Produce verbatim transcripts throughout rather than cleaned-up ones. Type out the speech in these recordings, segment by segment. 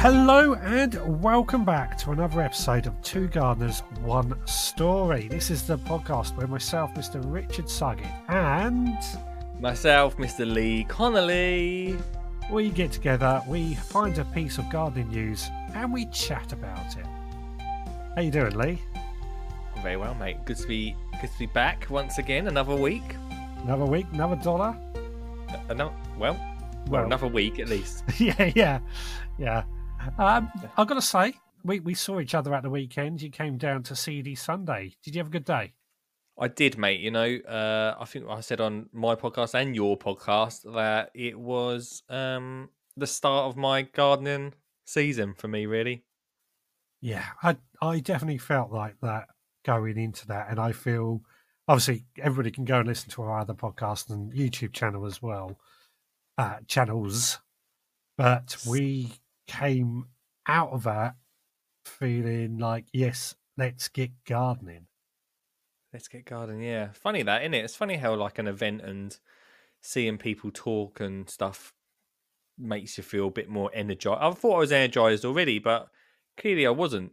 Hello and welcome back to another episode of Two Gardeners, One Story. This is the podcast where myself, Mister Richard Suggett, and myself, Mister Lee Connolly, we get together, we find a piece of gardening news and we chat about it. How you doing, Lee? Very well, mate. Good to be good to be back once again. Another week. Another week, another dollar. Another, well, well, well, another week at least. yeah, yeah, yeah. Um, I've got to say, we, we saw each other at the weekend. You came down to C D Sunday. Did you have a good day? I did, mate. You know, uh, I think I said on my podcast and your podcast that it was um, the start of my gardening season for me, really. Yeah, I I definitely felt like that going into that. And I feel, obviously, everybody can go and listen to our other podcast and YouTube channel as well, uh, channels. But we came out of that feeling like, yes, let's get gardening. Let's get gardening, yeah. Funny that, isn't it? It's funny how like an event and seeing people talk and stuff makes you feel a bit more energized. I thought I was energized already, but clearly I wasn't.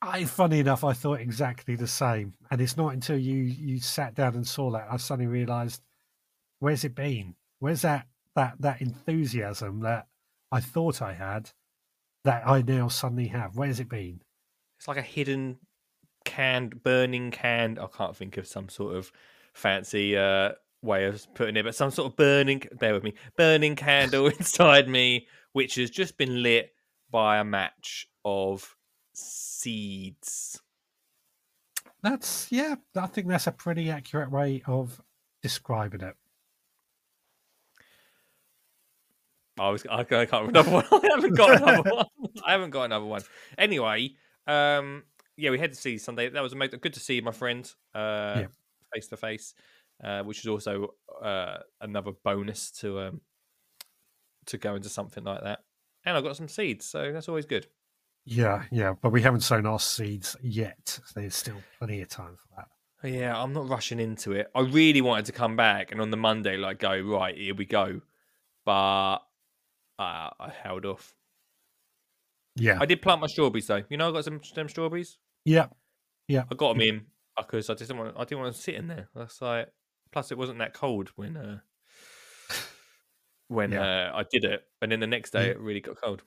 I, funny enough, I thought exactly the same. And it's not until you, you sat down and saw that, I suddenly realized, where's it been? Where's that, that, that enthusiasm that I thought I had that I now suddenly have? Where's it been? It's like a hidden canned, burning canned, I can't think of some sort of fancy uh, way of putting it, but some sort of burning, bear with me, burning candle inside me, which has just been lit by a match of seeds. That's, yeah, I think that's a pretty accurate way of describing it. I was, I can't remember another one. I haven't got another one. I haven't got another one. Anyway, um, yeah, we had to see Sunday. That was amazing. Good to see my friend uh, yeah. face to face, uh, which is also uh, another bonus to um, to go into something like that. And I got some seeds, so that's always good. Yeah, yeah, but we haven't sown our seeds yet. So there's still plenty of time for that. Yeah, I'm not rushing into it. I really wanted to come back and on the Monday, like, go right here we go, but. Uh, I held off. Yeah, I did plant my strawberries though. You know, I got some stem strawberries. Yeah, yeah. I got them in because I didn't want. I didn't want to sit in there. That's like. Plus, it wasn't that cold when uh, when yeah. uh, I did it, and then the next day yeah. it really got cold.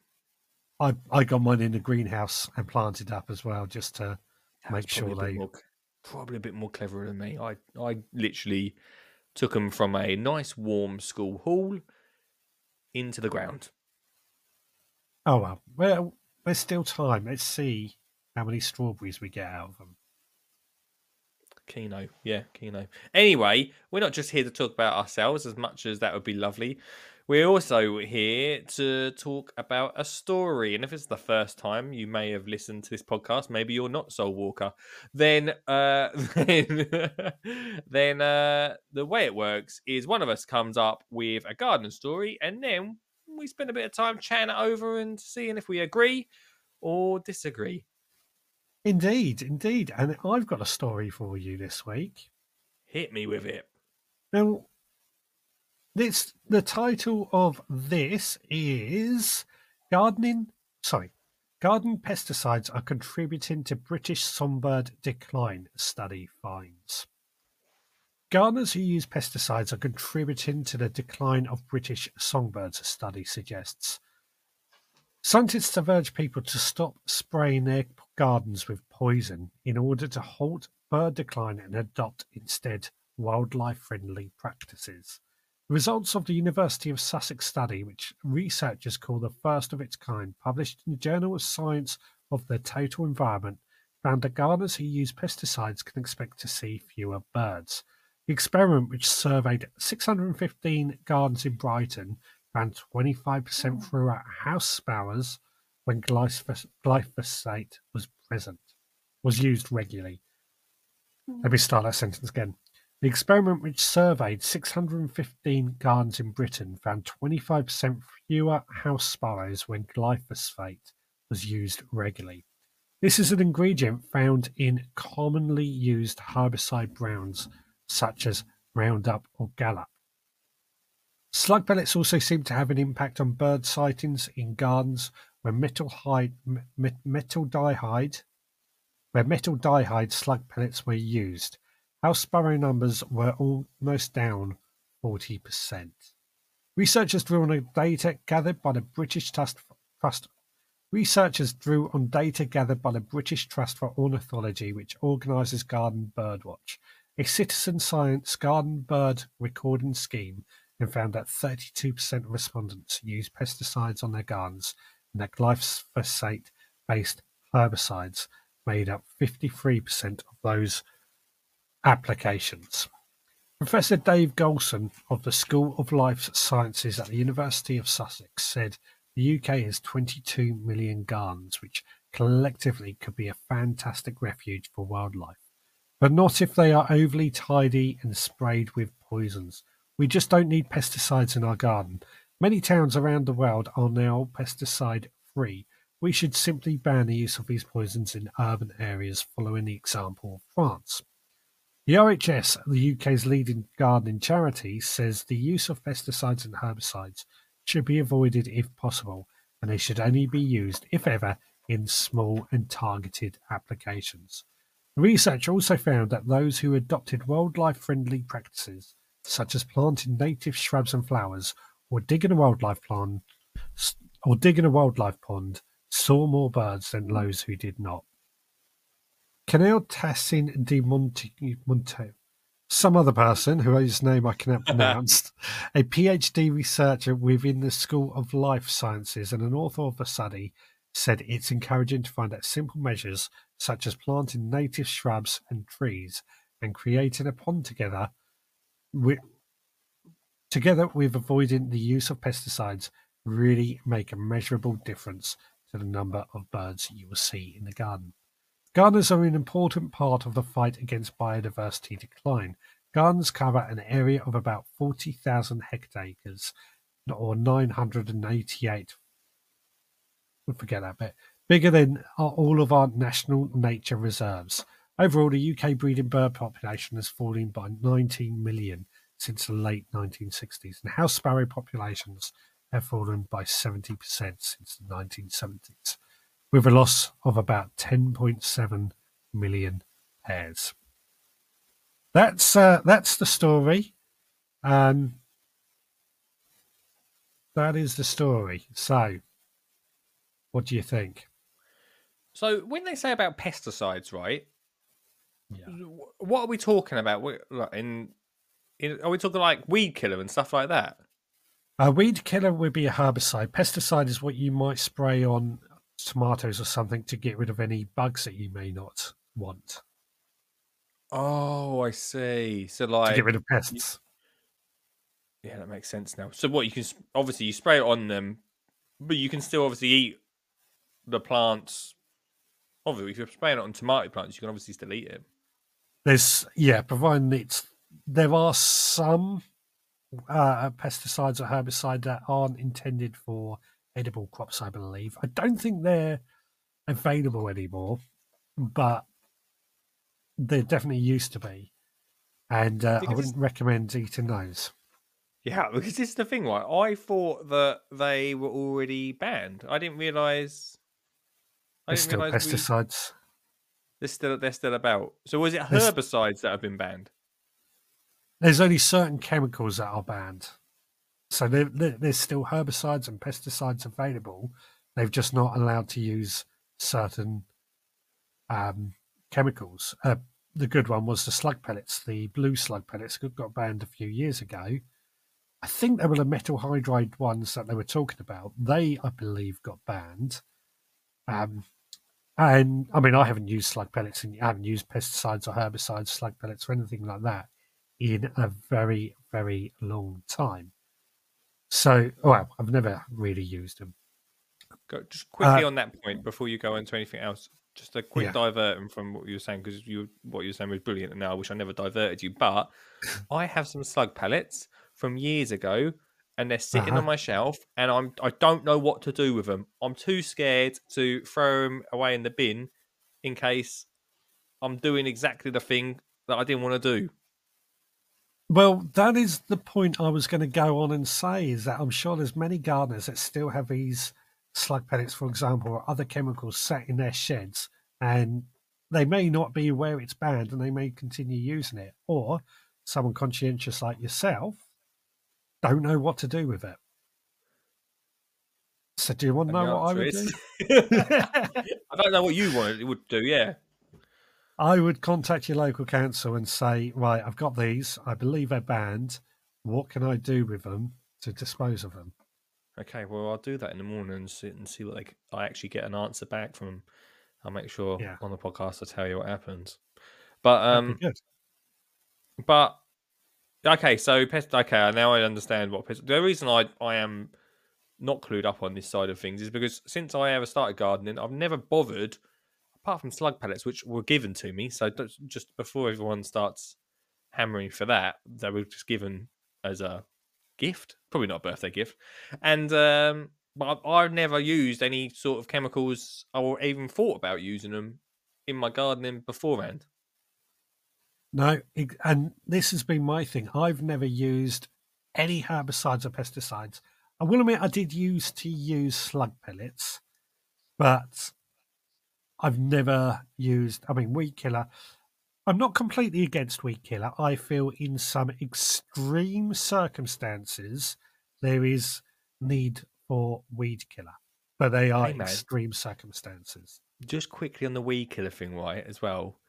I I got mine in the greenhouse and planted up as well, just to that make sure they. More, probably a bit more cleverer than me. I I literally took them from a nice warm school hall into the ground. Oh well, well, there's still time. Let's see how many strawberries we get out of them. Kino, yeah, Kino. Anyway, we're not just here to talk about ourselves, as much as that would be lovely. We're also here to talk about a story. And if it's the first time you may have listened to this podcast, maybe you're not Soul Walker, then uh, then, then uh, the way it works is one of us comes up with a garden story and then we spend a bit of time chatting it over and seeing if we agree or disagree. Indeed, indeed. And I've got a story for you this week. Hit me with it. Now, This the title of this is Gardening sorry, Garden Pesticides Are Contributing to British Songbird Decline, Study Finds. Gardeners who use pesticides are contributing to the decline of British songbirds, study suggests. Scientists have urged people to stop spraying their gardens with poison in order to halt bird decline and adopt instead wildlife-friendly practices. The results of the University of Sussex study, which researchers call the first of its kind, published in the Journal of Science of the Total Environment, found that gardeners who use pesticides can expect to see fewer birds. The experiment, which surveyed six hundred fifteen gardens in Brighton, found twenty-five percent fewer house sparrows when glyphosate was present, was used regularly. Let me start that sentence again. The experiment, which surveyed six hundred fifteen gardens in Britain, found twenty-five percent fewer house sparrows when glyphosate was used regularly. This is an ingredient found in commonly used herbicide brands such as Roundup or Gallup. Slug pellets also seem to have an impact on bird sightings in gardens where metaldehyde, metaldehyde, where metaldehyde slug pellets were used. House sparrow numbers were almost down forty percent. Researchers drew on data gathered by the British Trust for, Trust, researchers drew on data gathered by the British Trust for Ornithology, which organises Garden Birdwatch, a citizen science garden bird recording scheme, and found that thirty-two percent of respondents used pesticides on their gardens and that glyphosate-based herbicides made up fifty-three percent of those applications. Professor Dave Golson of the School of Life Sciences at the University of Sussex said the U K has twenty-two million gardens, which collectively could be a fantastic refuge for wildlife, but not if they are overly tidy and sprayed with poisons. We just don't need pesticides in our garden. Many towns around the world are now pesticide-free. We should simply ban the use of these poisons in urban areas, following the example of France. The R H S, the U K's leading gardening charity, says the use of pesticides and herbicides should be avoided if possible, and they should only be used, if ever, in small and targeted applications. The research also found that those who adopted wildlife-friendly practices, such as planting native shrubs and flowers, or digging a wildlife pond, or digging a wildlife pond, saw more birds than those who did not. Canal Tassin de Monte, Monte, some other person whose name I cannot pronounce, a PhD researcher within the School of Life Sciences and an author of the study, said it's encouraging to find that simple measures such as planting native shrubs and trees and creating a pond together with, together with avoiding the use of pesticides really make a measurable difference to the number of birds you will see in the garden. Gardens are an important part of the fight against biodiversity decline. Gardens cover an area of about forty thousand hectares, or nine hundred eighty-eight. We'll forget that bit. Bigger than are all of our national nature reserves. Overall, the U K breeding bird population has fallen by nineteen million since the late nineteen sixties, and house sparrow populations have fallen by seventy percent since the nineteen seventies, with a loss of about ten point seven million pairs. That's uh, that's the story. Um, that is the story. So, what do you think? So, when they say about pesticides, right? Yeah. What are we talking about? In, in are we talking like weed killer and stuff like that? A weed killer would be a herbicide. Pesticide is what you might spray on tomatoes or something to get rid of any bugs that you may not want. Oh, I see. So like to get rid of pests. You, yeah, that makes sense now. So what you can obviously you spray it on them, but you can still obviously eat the plants. Obviously, if you're spraying it on tomato plants, you can obviously still eat it. There's yeah, providing it's there are some uh, pesticides or herbicides that aren't intended for edible crops, I believe. I don't think they're available anymore, but they definitely used to be. And uh, I, I wouldn't recommend eating those. Yeah, because this is the thing, right? I thought that they were already banned. I didn't realise... There's still pesticides. We... They're, still, they're still about. So was it herbicides there's... that have been banned? There's only certain chemicals that are banned. So there, there, there's still herbicides and pesticides available. They've just not allowed to use certain um, chemicals. Uh, the good one was the slug pellets. The blue slug pellets got banned a few years ago. I think they were the metal hydride ones that they were talking about. They, I believe, got banned. Um, and, I mean, I haven't used slug pellets and I haven't used pesticides or herbicides, slug pellets or anything like that in a very, very long time. So, well, I've never really used them. Go, just quickly uh, on that point before you go into anything else, just a quick yeah. diverting from what you were saying, because you, what you were saying was brilliant, and now I wish I never diverted you, but I have some slug pellets from years ago, and they're sitting uh-huh. on my shelf, and I'm, I don't know what to do with them. I'm too scared to throw them away in the bin in case I'm doing exactly the thing that I didn't want to do. Well, that is the point I was going to go on and say, is that I'm sure there's many gardeners that still have these slug pellets, for example, or other chemicals sat in their sheds, and they may not be aware it's banned and they may continue using it, or someone conscientious like yourself don't know what to do with it. So do you want to know what I would do? I don't know what you wanted, would do, yeah. I would contact your local council and say, right, I've got these. I believe they're banned. What can I do with them to dispose of them? Okay, well, I'll do that in the morning and sit and see what they, I actually get an answer back from them. I'll make sure yeah. on the podcast I tell you what happens. But, um, but okay, so pest, okay, now I understand what pest, the reason I, I am not clued up on this side of things is because since I ever started gardening, I've never bothered, apart from slug pellets, which were given to me. So just before everyone starts hammering for that, they were just given as a gift, probably not a birthday gift. And, um, but I've never used any sort of chemicals or even thought about using them in my gardening beforehand. No, and this has been my thing. I've never used any herbicides or pesticides. I will admit I did use to use slug pellets, but I've never used, I mean, weed killer. I'm not completely against weed killer. I feel in some extreme circumstances there is need for weed killer, but they are hey, extreme man. circumstances. Just quickly on the weed killer thing, right, as well,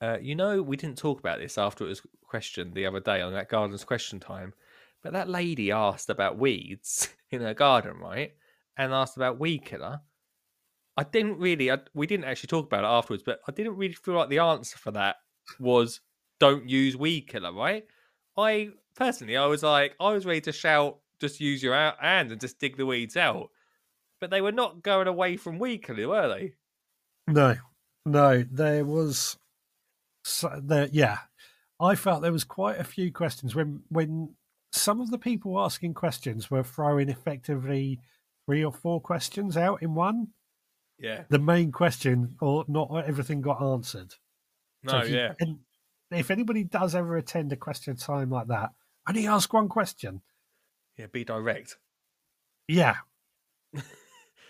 uh you know, we didn't talk about this after it was questioned the other day on that garden's question time, but that lady asked about weeds in her garden, right, and asked about weed killer. I didn't really I, we didn't actually talk about it afterwards, but I didn't really feel like the answer for that was don't use weed killer, right? I personally, I was like, I was ready to shout, just use your hand and just dig the weeds out. But they were not going away from weed killer, were they? No, no. There was, so there, yeah. I felt there was quite a few questions when when some of the people asking questions were throwing effectively three or four questions out in one. Yeah. The main question, or not everything got answered. No, so if you, yeah. And if anybody does ever attend a question time like that, only ask one question. Yeah, be direct. Yeah.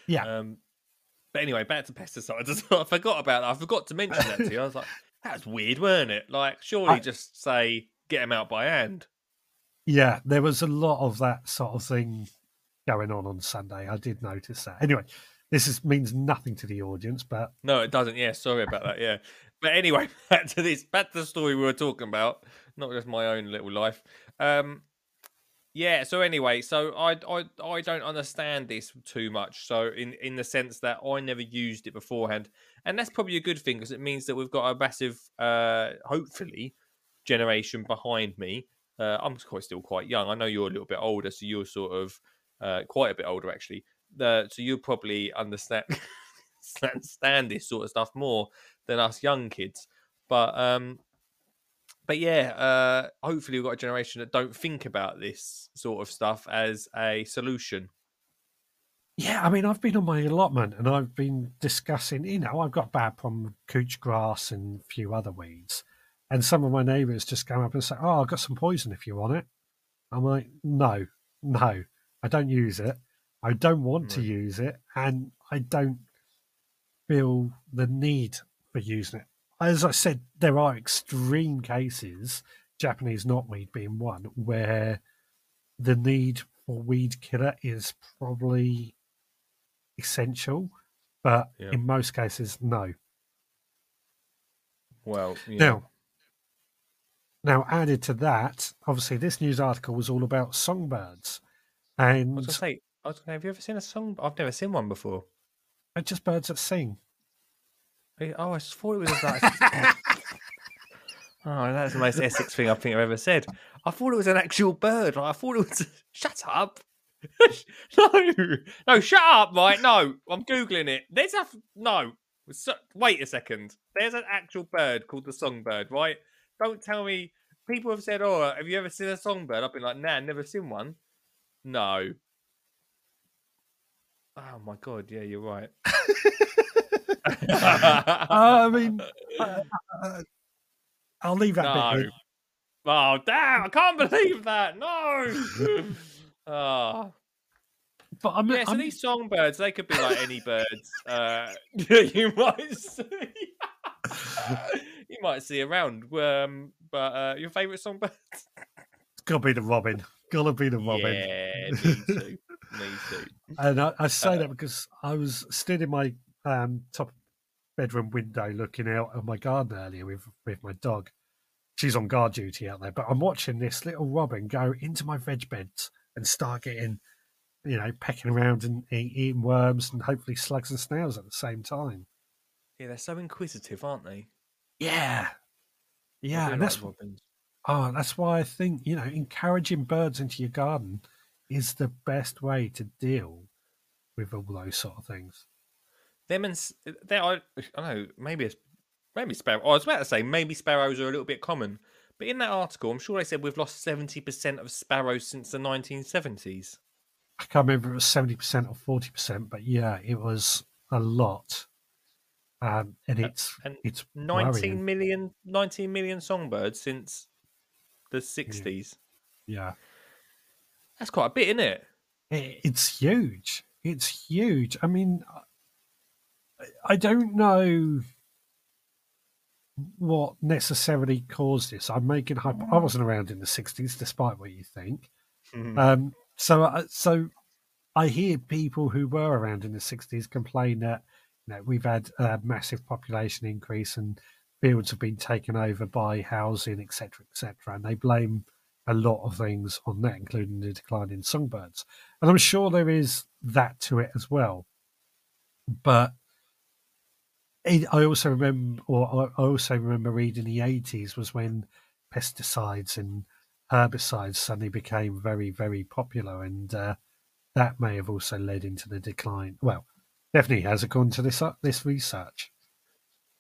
Yeah. Um, but anyway, back to pesticides. I forgot about that. I forgot to mention that to you. I was like, that's weird, weren't it? Like, surely I... just say, get them out by hand. Yeah, there was a lot of that sort of thing going on on Sunday. I did notice that. Anyway, this is, means nothing to the audience, but... No, it doesn't. Yeah, sorry about that. Yeah. But anyway, back to this, back to the story we were talking about, not just my own little life. Um... Yeah, so anyway, so I, I I don't understand this too much. So in, in the sense that I never used it beforehand. And that's probably a good thing because it means that we've got a massive, uh, hopefully, generation behind me. Uh, I'm quite, still quite young. I know you're a little bit older, so you're sort of uh, quite a bit older, actually. Uh, so you'll probably understand, understand this sort of stuff more than us young kids. But... um. But yeah, uh, hopefully we've got a generation that don't think about this sort of stuff as a solution. Yeah, I mean, I've been on my allotment and I've been discussing, you know, I've got a bad problem with couch grass and a few other weeds. And some of my neighbours just come up and say, oh, I've got some poison if you want it. I'm like, no, no, I don't use it. I don't want mm. to use it. And I don't feel the need for using it. As I said, there are extreme cases, Japanese knotweed being one, where the need for weed killer is probably essential, but yeah. in most cases, no. Well, yeah. now, now added to that, obviously, this news article was all about songbirds, and I was gonna say, I was gonna, have you ever seen a song? I've never seen one before. They're just birds that sing. Oh, I thought it was like... Oh, that's the most Essex thing I think I've ever said. I thought it was an actual bird. Like, I thought it was... Shut up. no. No, shut up, Mike. No, I'm Googling it. There's a... No. Wait a second. There's an actual bird called the songbird, right? Don't tell me... People have said, oh, have you ever seen a songbird? I've been like, nah, never seen one. No. Oh, my God. Yeah, you're right. uh, I mean, uh, uh, I'll leave that no. bit. Oh, damn. I can't believe that. No. oh. But I'm, yeah, so I'm... these songbirds, they could be like any birds uh, you might see. you might see around. Um, but uh, your favourite songbird? It's got to be the robin. Got to be the robin. Yeah, me too. Me too. And I, I say uh, that because I was stood in my um, top bedroom window looking out at my garden earlier with, with my dog. She's on guard duty out there, but I'm watching this little robin go into my veg beds and start getting, you know, pecking around and eating worms and hopefully slugs and snails at the same time. Yeah, they're so inquisitive, aren't they? Yeah, yeah. And that's what. Oh, that's why I think, you know, encouraging birds into your garden is the best way to deal with all those sort of things. Them and there, I, I know maybe it's. Maybe sparrows. Oh, I was about to say maybe sparrows are a little bit common, but in that article, I'm sure they said we've lost seventy percent of sparrows since the nineteen seventies. I can't remember if it was seventy percent or forty percent, but yeah, it was a lot. Um, and it's and it's nineteen worrying. million, nineteen million songbirds since the sixties. Yeah. yeah, that's quite a bit, isn't it? It's huge. It's huge. I mean, I don't know what necessarily caused this. I'm making hypo- I wasn't around in the sixties, despite what you think. Mm-hmm. Um, so, I, so I hear people who were around in the sixties complain that, you know, we've had a massive population increase and fields have been taken over by housing, et cetera, et cetera, and they blame a lot of things on that, including the decline in songbirds. And I'm sure there is that to it as well, but. I also remember, or I also remember reading the eighties was when pesticides and herbicides suddenly became very, very popular, and uh, that may have also led into the decline. Well, definitely has, according to this uh, this research.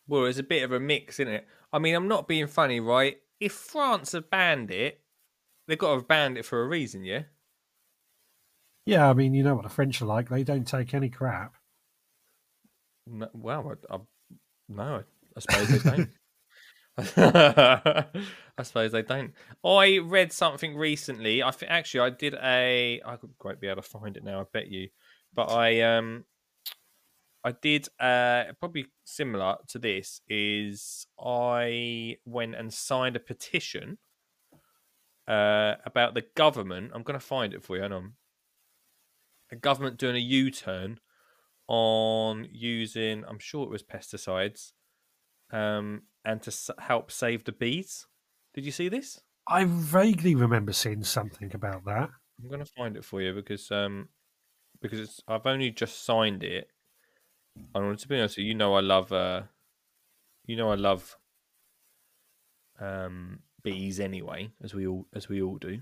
Well, it's a bit of a mix, isn't it? I mean, I'm not being funny, right? If France have banned it, they've got to have banned it for a reason, yeah? Yeah, I mean, you know what the French are like. They don't take any crap. No, well, I, I, no, I, I suppose they don't. I suppose they don't. I read something recently. I th- actually I did a. I could quite be able to find it now. I bet you, but I um, I did uh probably similar to this. Is I went and signed a petition uh about the government. I'm going to find it for you. And I'm the government doing a U-turn on using, I'm sure it was pesticides, um, and to s- help save the bees. Did you see this? I vaguely remember seeing something about that. I'm going to find it for you because um, because it's, I've only just signed it. And to be honest, you know I love uh, you know I love um, bees anyway, as we all as we all do.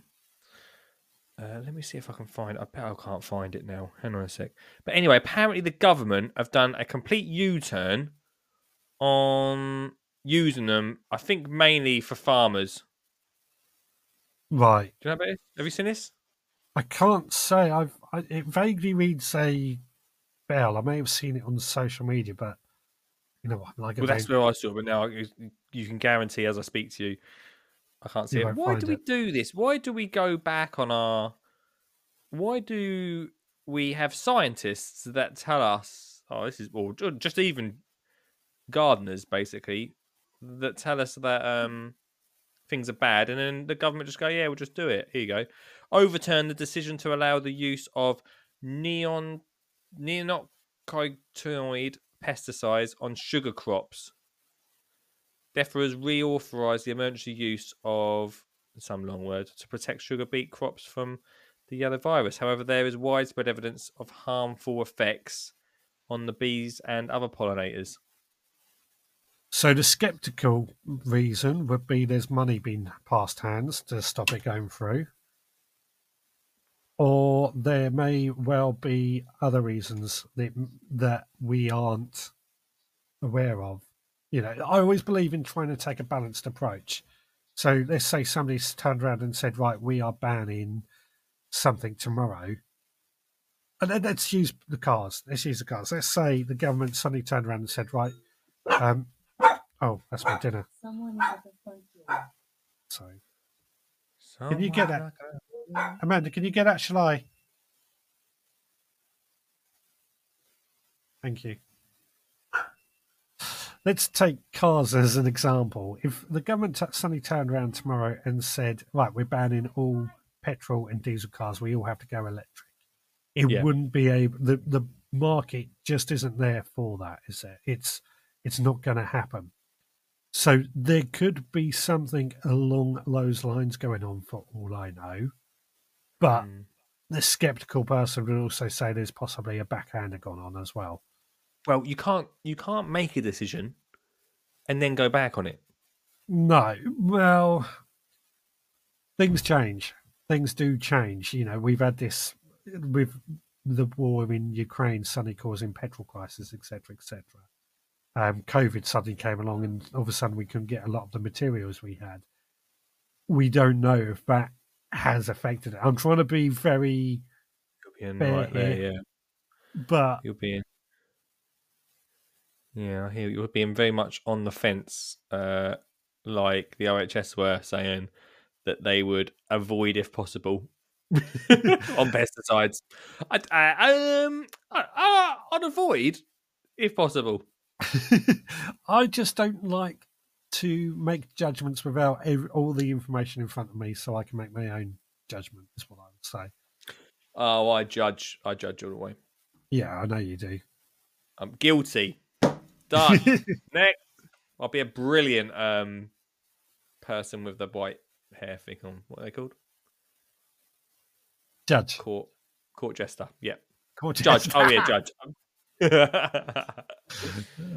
Uh, let me see if I can find it. I bet I can't find it now. Hang on a sec. But anyway, apparently the government have done a complete U-turn on using them, I think mainly for farmers. Right. Do you know about it? Have you seen this? I can't say. I've, I, it vaguely reads a bell. I may have seen it on social media, but you know what? I'm like well, that's vague... where I saw it. But now you can guarantee as I speak to you, I can't see it. Why do we do this? Why do we go back on our... Why do we have scientists that tell us... Oh, this is... Or just even gardeners, basically, that tell us that um, things are bad. And then the government just go, yeah, we'll just do it. Here you go. Overturn the decision to allow the use of neon neonicotinoid pesticides on sugar crops. DEFRA has reauthorised the emergency use of, some long word, to protect sugar beet crops from the yellow virus. However, there is widespread evidence of harmful effects on the bees and other pollinators. So the sceptical reason would be there's money being passed hands to stop it going through. Or there may well be other reasons that, that we aren't aware of. You know, I always believe in trying to take a balanced approach. So let's say somebody's turned around and said, right, we are banning something tomorrow. And let's use the cars. Let's use the cars. Let's say the government suddenly turned around and said, right, um, oh, that's my dinner. Someone is at the front door. Sorry. Someone can you get that? Amanda, can you get that? Shall I? Thank you. Let's take cars as an example. If the government suddenly turned around tomorrow and said, right, we're banning all petrol and diesel cars, we all have to go electric, it yeah. wouldn't be able, the, the market just isn't there for that, is it? It's, it's not going to happen. So there could be something along those lines going on for all I know. But mm. the sceptical person would also say there's possibly a backhander gone on as well. Well, you can't you can't make a decision and then go back on it. No. Well, things change. Things do change. You know, we've had this with the war in Ukraine suddenly causing petrol crisis, et cetera, et cetera. Um, COVID suddenly came along and all of a sudden we couldn't get a lot of the materials we had. We don't know if that has affected it. I'm trying to be very European right there, yeah. But European. Yeah, I hear you were being very much on the fence, uh, like the R H S were saying that they would avoid if possible on pesticides. I, I, um, I, I, I'd avoid if possible. I just don't like to make judgments without every, all the information in front of me, so I can make my own judgment, is what I would say. Oh, I judge. I judge all the way. Yeah, I know you do. I'm guilty. Done. Next. I'll be a brilliant um, person with the white hair thing on. What are they called? Judge. Court, court jester. Yeah. Court jester. Judge. Oh, yeah, judge.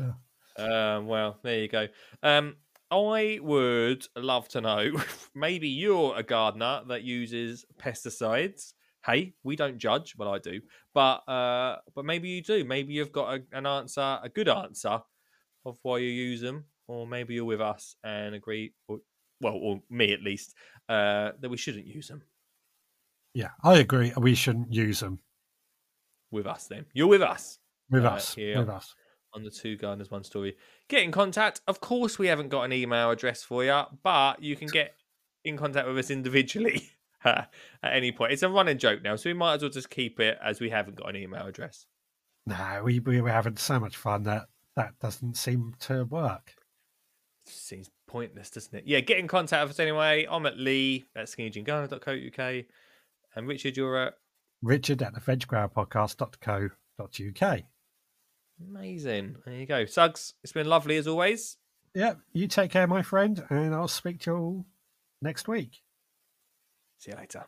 um, well, there you go. Um, I would love to know, maybe you're a gardener that uses pesticides. Hey, we don't judge. Well, I do. But uh, but maybe you do. Maybe you've got a, an answer, a good answer of why you use them. Or maybe you're with us and agree, or, well, or me at least, uh, that we shouldn't use them. Yeah, I agree. We shouldn't use them. With us then. You're with us. With uh, us. Here with us. On the Two Gardeners One Story. Get in contact. Of course, we haven't got an email address for you, but you can get in contact with us individually. At any point, it's a running joke now, so we might as well just keep it as we haven't got an email address. No, we, we were having so much fun that that doesn't seem to work. Seems pointless, doesn't it? Yeah, get in contact with us anyway. I'm at Lee at skinny jean gardener dot co dot uk, and Richard, you're at Richard at the veg grower podcast dot co dot uk. Amazing. There you go, Suggs. It's been lovely as always. Yeah, you take care, my friend, and I'll speak to you all next week. See you later.